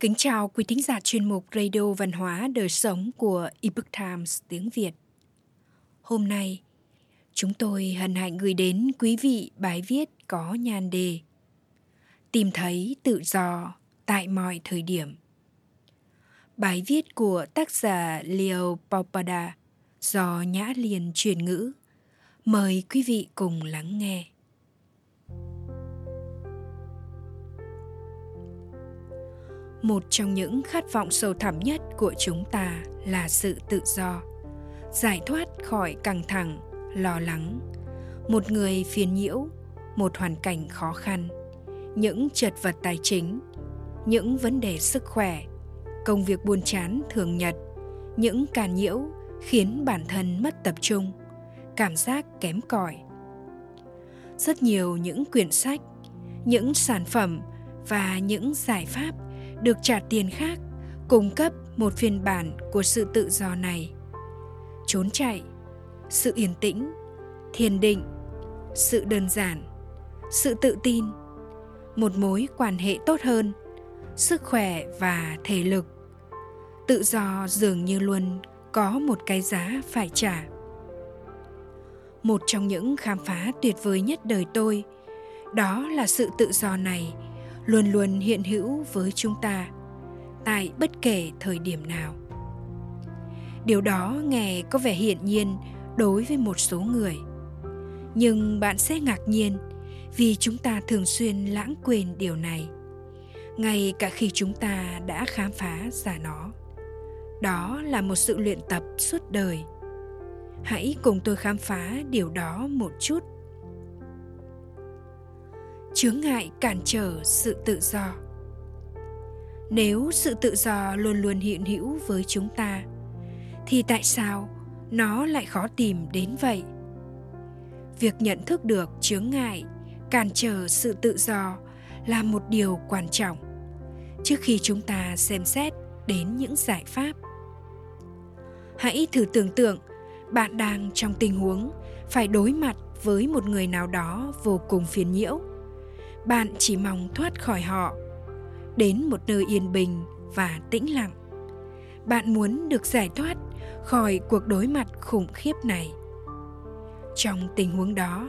Kính chào quý thính giả chuyên mục Radio Văn hóa Đời Sống của Epoch Times tiếng Việt. Hôm nay, chúng tôi hân hạnh gửi đến quý vị bài viết có nhan đề Tìm thấy tự do tại mọi thời điểm. Bài viết của tác giả Leo Popada do Nhã Liên chuyển ngữ. Mời quý vị cùng lắng nghe. Một trong những khát vọng sâu thẳm nhất của chúng ta là sự tự do, giải thoát khỏi căng thẳng, lo lắng, một người phiền nhiễu, một hoàn cảnh khó khăn, những trật vật tài chính, những vấn đề sức khỏe, công việc buồn chán thường nhật, những cản nhiễu khiến bản thân mất tập trung, cảm giác kém cỏi. Rất nhiều những quyển sách, những sản phẩm và những giải pháp được trả tiền khác cung cấp một phiên bản của sự tự do này. Trốn chạy, sự yên tĩnh, thiền định, sự đơn giản, sự tự tin, một mối quan hệ tốt hơn, sức khỏe và thể lực. Tự do dường như luôn có một cái giá phải trả. Một trong những khám phá tuyệt vời nhất đời tôi, đó là sự tự do này luôn luôn hiện hữu với chúng ta tại bất kể thời điểm nào. Điều đó nghe có vẻ hiển nhiên đối với một số người, nhưng bạn sẽ ngạc nhiên vì chúng ta thường xuyên lãng quên điều này, ngay cả khi chúng ta đã khám phá ra nó. Đó là một sự luyện tập suốt đời. Hãy cùng tôi khám phá điều đó một chút. Chướng ngại cản trở sự tự do. Nếu sự tự do luôn luôn hiện hữu với chúng ta, thì tại sao nó lại khó tìm đến vậy? Việc nhận thức được chướng ngại cản trở sự tự do là một điều quan trọng trước khi chúng ta xem xét đến những giải pháp. Hãy thử tưởng tượng bạn đang trong tình huống phải đối mặt với một người nào đó vô cùng phiền nhiễu. Bạn chỉ mong thoát khỏi họ, đến một nơi yên bình và tĩnh lặng. Bạn muốn được giải thoát khỏi cuộc đối mặt khủng khiếp này. Trong tình huống đó,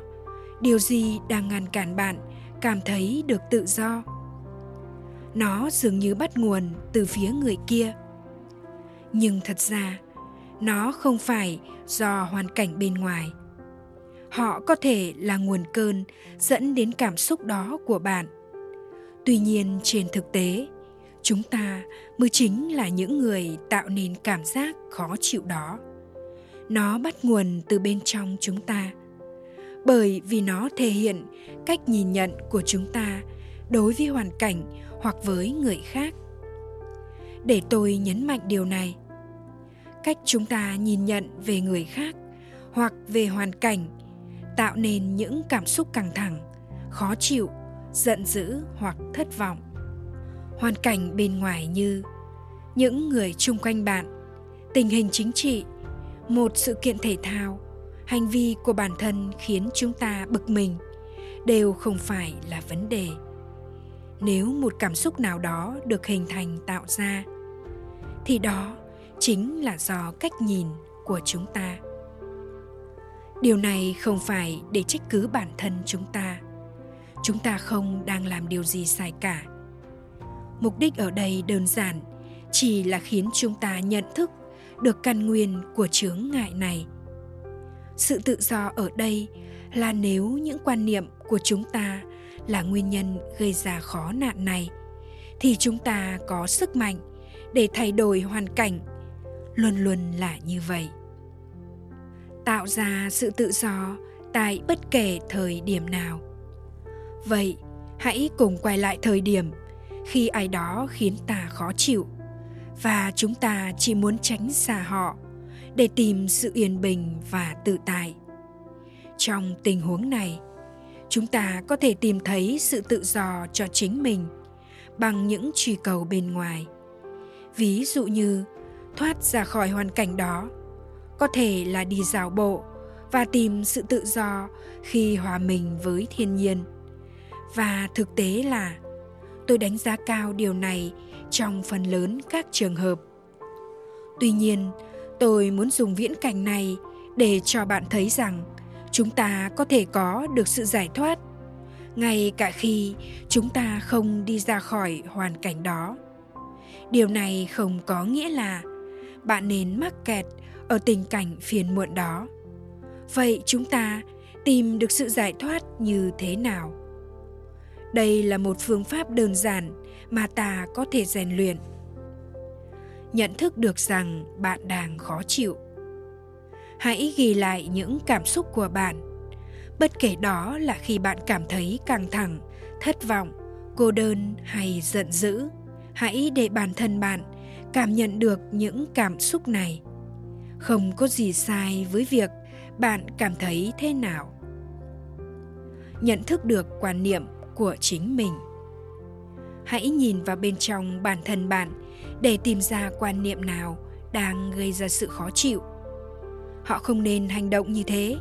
điều gì đang ngăn cản bạn cảm thấy được tự do? Nó dường như bắt nguồn từ phía người kia. Nhưng thật ra, nó không phải do hoàn cảnh bên ngoài. Họ có thể là nguồn cơn dẫn đến cảm xúc đó của bạn. Tuy nhiên trên thực tế, chúng ta mới chính là những người tạo nên cảm giác khó chịu đó. Nó bắt nguồn từ bên trong chúng ta, bởi vì nó thể hiện cách nhìn nhận của chúng ta đối với hoàn cảnh hoặc với người khác. Để tôi nhấn mạnh điều này, cách chúng ta nhìn nhận về người khác hoặc về hoàn cảnh tạo nên những cảm xúc căng thẳng, khó chịu, giận dữ hoặc thất vọng. Hoàn cảnh bên ngoài như những người chung quanh bạn, tình hình chính trị, một sự kiện thể thao, hành vi của bản thân khiến chúng ta bực mình đều không phải là vấn đề. Nếu một cảm xúc nào đó được hình thành tạo ra, thì đó chính là do cách nhìn của chúng ta. Điều này không phải để trách cứ bản thân chúng ta. Chúng ta không đang làm điều gì sai cả. Mục đích ở đây đơn giản chỉ là khiến chúng ta nhận thức được căn nguyên của chướng ngại này. Sự tự do ở đây là nếu những quan niệm của chúng ta là nguyên nhân gây ra khó nạn này, thì chúng ta có sức mạnh để thay đổi hoàn cảnh, luôn luôn là như vậy. Tạo ra sự tự do tại bất kể thời điểm nào. Vậy, hãy cùng quay lại thời điểm khi ai đó khiến ta khó chịu và chúng ta chỉ muốn tránh xa họ để tìm sự yên bình và tự tại. Trong tình huống này, chúng ta có thể tìm thấy sự tự do cho chính mình bằng những truy cầu bên ngoài. Ví dụ như thoát ra khỏi hoàn cảnh đó, có thể là đi dạo bộ và tìm sự tự do khi hòa mình với thiên nhiên. Và thực tế là tôi đánh giá cao điều này trong phần lớn các trường hợp. Tuy nhiên, tôi muốn dùng viễn cảnh này để cho bạn thấy rằng chúng ta có thể có được sự giải thoát, ngay cả khi chúng ta không đi ra khỏi hoàn cảnh đó. Điều này không có nghĩa là bạn nên mắc kẹt ở tình cảnh phiền muộn đó. Vậy chúng ta tìm được sự giải thoát như thế nào? Đây là một phương pháp đơn giản mà ta có thể rèn luyện. Nhận thức được rằng bạn đang khó chịu. Hãy ghi lại những cảm xúc của bạn, bất kể đó là khi bạn cảm thấy căng thẳng, thất vọng, cô đơn hay giận dữ. Hãy để bản thân bạn cảm nhận được những cảm xúc này. Không có gì sai với việc bạn cảm thấy thế nào. Nhận thức được quan niệm của chính mình. Hãy nhìn vào bên trong bản thân bạn để tìm ra quan niệm nào đang gây ra sự khó chịu. Họ không nên hành động như thế.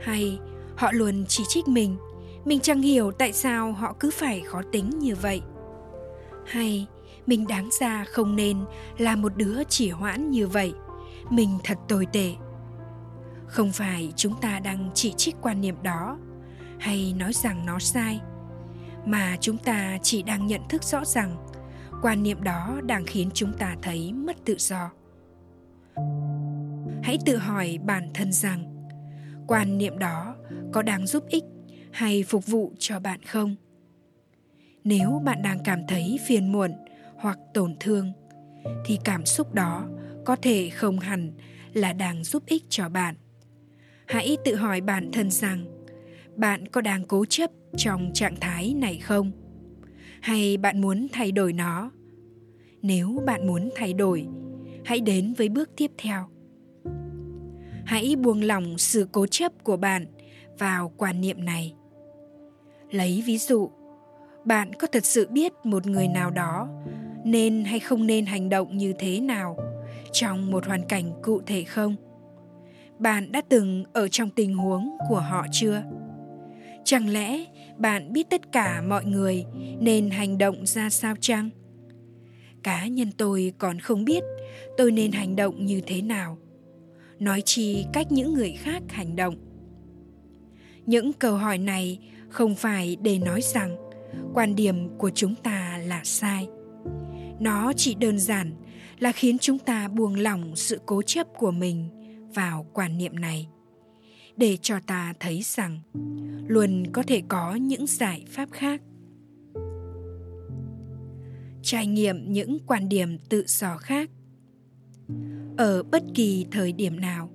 Hay họ luôn chỉ trích mình chẳng hiểu tại sao họ cứ phải khó tính như vậy. Hay mình đáng ra không nên là một đứa trì hoãn như vậy, mình thật tồi tệ. Không phải chúng ta đang chỉ trích quan niệm đó hay nói rằng nó sai, mà chúng ta chỉ đang nhận thức rõ rằng quan niệm đó đang khiến chúng ta thấy mất tự do. Hãy tự hỏi bản thân rằng quan niệm đó có đang giúp ích hay phục vụ cho bạn không? Nếu bạn đang cảm thấy phiền muộn hoặc tổn thương, thì cảm xúc đó có thể không hẳn là đang giúp ích cho bạn. Hãy tự hỏi bản thân rằng bạn có đang cố chấp trong trạng thái này không? Hay bạn muốn thay đổi nó? Nếu bạn muốn thay đổi, hãy đến với bước tiếp theo. Hãy buông lỏng sự cố chấp của bạn vào quan niệm này. Lấy ví dụ, bạn có thật sự biết một người nào đó nên hay không nên hành động như thế nào trong một hoàn cảnh cụ thể không? Bạn đã từng ở trong tình huống của họ chưa? Chẳng lẽ bạn biết tất cả mọi người nên hành động ra sao chăng? Cá nhân tôi còn không biết tôi nên hành động như thế nào, nói chi cách những người khác hành động. Những câu hỏi này không phải để nói rằng quan điểm của chúng ta là sai. Nó chỉ đơn giản là khiến chúng ta buông lỏng sự cố chấp của mình vào quan niệm này, để cho ta thấy rằng luôn có thể có những giải pháp khác. Trải nghiệm những quan điểm tự do khác. Ở bất kỳ thời điểm nào,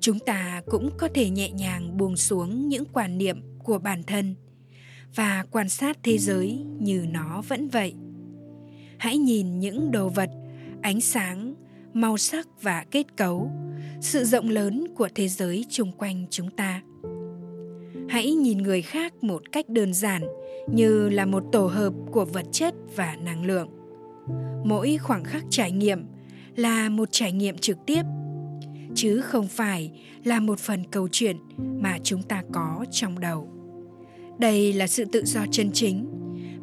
chúng ta cũng có thể nhẹ nhàng buông xuống những quan niệm của bản thân và quan sát thế giới như nó vẫn vậy. Hãy nhìn những đồ vật, ánh sáng, màu sắc và kết cấu, sự rộng lớn của thế giới chung quanh chúng ta. Hãy nhìn người khác một cách đơn giản như là một tổ hợp của vật chất và năng lượng. Mỗi khoảnh khắc trải nghiệm là một trải nghiệm trực tiếp, chứ không phải là một phần câu chuyện mà chúng ta có trong đầu. Đây là sự tự do chân chính,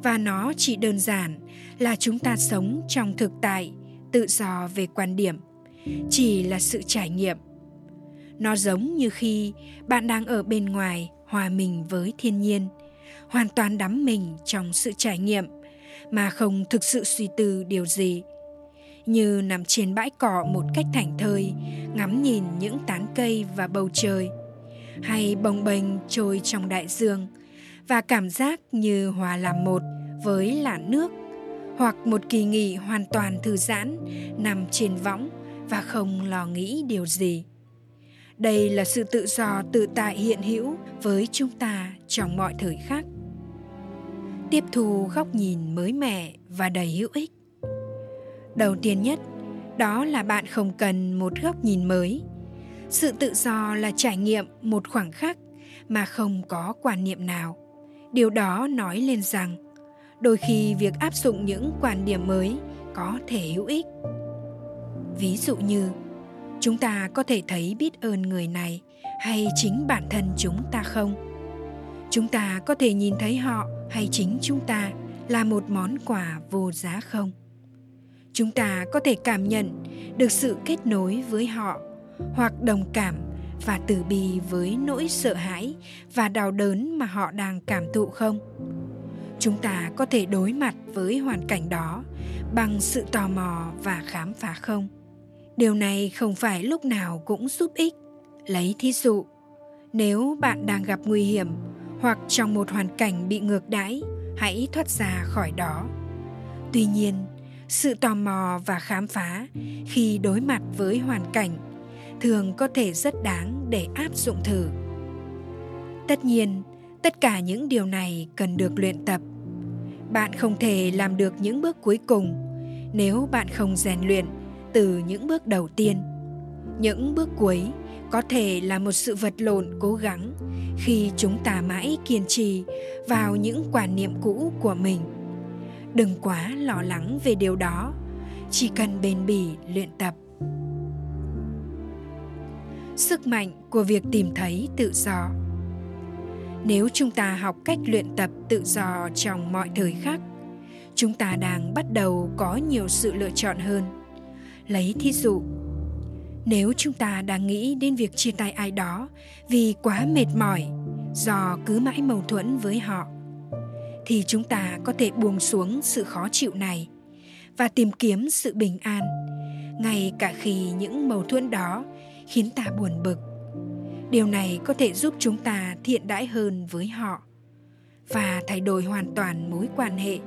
và nó chỉ đơn giản là chúng ta sống trong thực tại, tự do về quan điểm, chỉ là sự trải nghiệm. Nó giống như khi bạn đang ở bên ngoài hòa mình với thiên nhiên, hoàn toàn đắm mình trong sự trải nghiệm mà không thực sự suy tư điều gì. Như nằm trên bãi cỏ một cách thảnh thơi, ngắm nhìn những tán cây và bầu trời, hay bồng bềnh trôi trong đại dương và cảm giác như hòa làm một với làn nước, hoặc một kỳ nghỉ hoàn toàn thư giãn nằm trên võng và không lo nghĩ điều gì. Đây là sự tự do tự tại hiện hữu với chúng ta trong mọi thời khắc. Tiếp thu góc nhìn mới mẻ và đầy hữu ích. Đầu tiên nhất, đó là bạn không cần một góc nhìn mới. Sự tự do là trải nghiệm một khoảnh khắc mà không có quan niệm nào. Điều đó nói lên rằng, đôi khi việc áp dụng những quan điểm mới có thể hữu ích. Ví dụ như, chúng ta có thể thấy biết ơn người này hay chính bản thân chúng ta không? Chúng ta có thể nhìn thấy họ hay chính chúng ta là một món quà vô giá không? Chúng ta có thể cảm nhận được sự kết nối với họ, hoặc đồng cảm và từ bi với nỗi sợ hãi và đau đớn mà họ đang cảm thụ không? Chúng ta có thể đối mặt với hoàn cảnh đó bằng sự tò mò và khám phá không? Điều này không phải lúc nào cũng giúp ích. Lấy thí dụ, nếu bạn đang gặp nguy hiểm hoặc trong một hoàn cảnh bị ngược đãi, hãy thoát ra khỏi đó. Tuy nhiên, sự tò mò và khám phá khi đối mặt với hoàn cảnh thường có thể rất đáng để áp dụng thử. Tất nhiên, tất cả những điều này cần được luyện tập. Bạn không thể làm được những bước cuối cùng nếu bạn không rèn luyện từ những bước đầu tiên. Những bước cuối có thể là một sự vật lộn cố gắng khi chúng ta mãi kiên trì vào những quan niệm cũ của mình. Đừng quá lo lắng về điều đó, chỉ cần bền bỉ luyện tập. Sức mạnh của việc tìm thấy tự do. Nếu chúng ta học cách luyện tập tự do trong mọi thời khắc, chúng ta đang bắt đầu có nhiều sự lựa chọn hơn. Lấy thí dụ, nếu chúng ta đang nghĩ đến việc chia tay ai đó vì quá mệt mỏi, do cứ mãi mâu thuẫn với họ, thì chúng ta có thể buông xuống sự khó chịu này và tìm kiếm sự bình an, ngay cả khi những mâu thuẫn đó khiến ta buồn bực. Điều này có thể giúp chúng ta thiện đãi hơn với họ và thay đổi hoàn toàn mối quan hệ.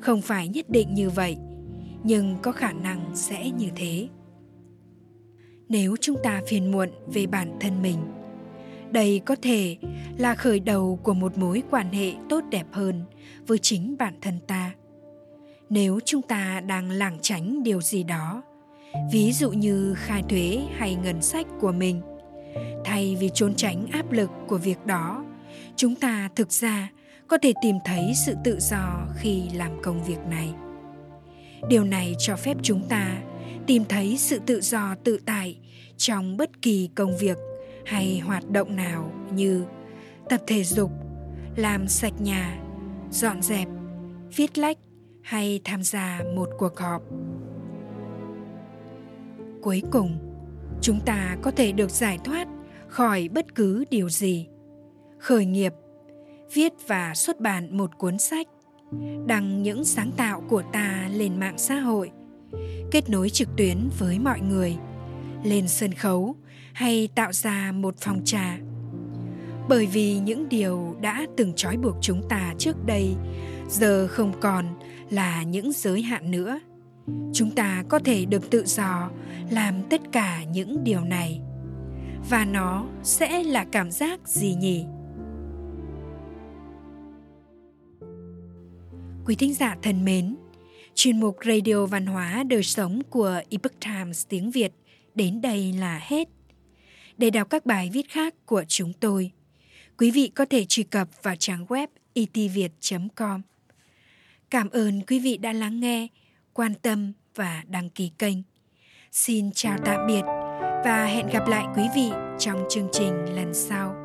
Không phải nhất định như vậy, nhưng có khả năng sẽ như thế. Nếu chúng ta phiền muộn về bản thân mình, đây có thể là khởi đầu của một mối quan hệ tốt đẹp hơn với chính bản thân ta. Nếu chúng ta đang lảng tránh điều gì đó, ví dụ như khai thuế hay ngân sách của mình, thay vì trốn tránh áp lực của việc đó, chúng ta thực ra có thể tìm thấy sự tự do khi làm công việc này. Điều này cho phép chúng ta tìm thấy sự tự do tự tại trong bất kỳ công việc hay hoạt động nào như tập thể dục, làm sạch nhà, dọn dẹp, viết lách hay tham gia một cuộc họp. Cuối cùng, chúng ta có thể được giải thoát khỏi bất cứ điều gì. Khởi nghiệp, viết và xuất bản một cuốn sách, đăng những sáng tạo của ta lên mạng xã hội, kết nối trực tuyến với mọi người, lên sân khấu hay tạo ra một phòng trà. Bởi vì những điều đã từng trói buộc chúng ta trước đây giờ không còn là những giới hạn nữa. Chúng ta có thể được tự do làm tất cả những điều này. Và nó sẽ là cảm giác gì nhỉ? Quý thính giả thân mến, chuyên mục Radio Văn hóa Đời Sống của Epoch Times tiếng Việt đến đây là hết. Để đọc các bài viết khác của chúng tôi, quý vị có thể truy cập vào trang web etviet.com. Cảm ơn quý vị đã lắng nghe, quan tâm và đăng ký kênh. Xin chào tạm biệt và hẹn gặp lại quý vị trong chương trình lần sau.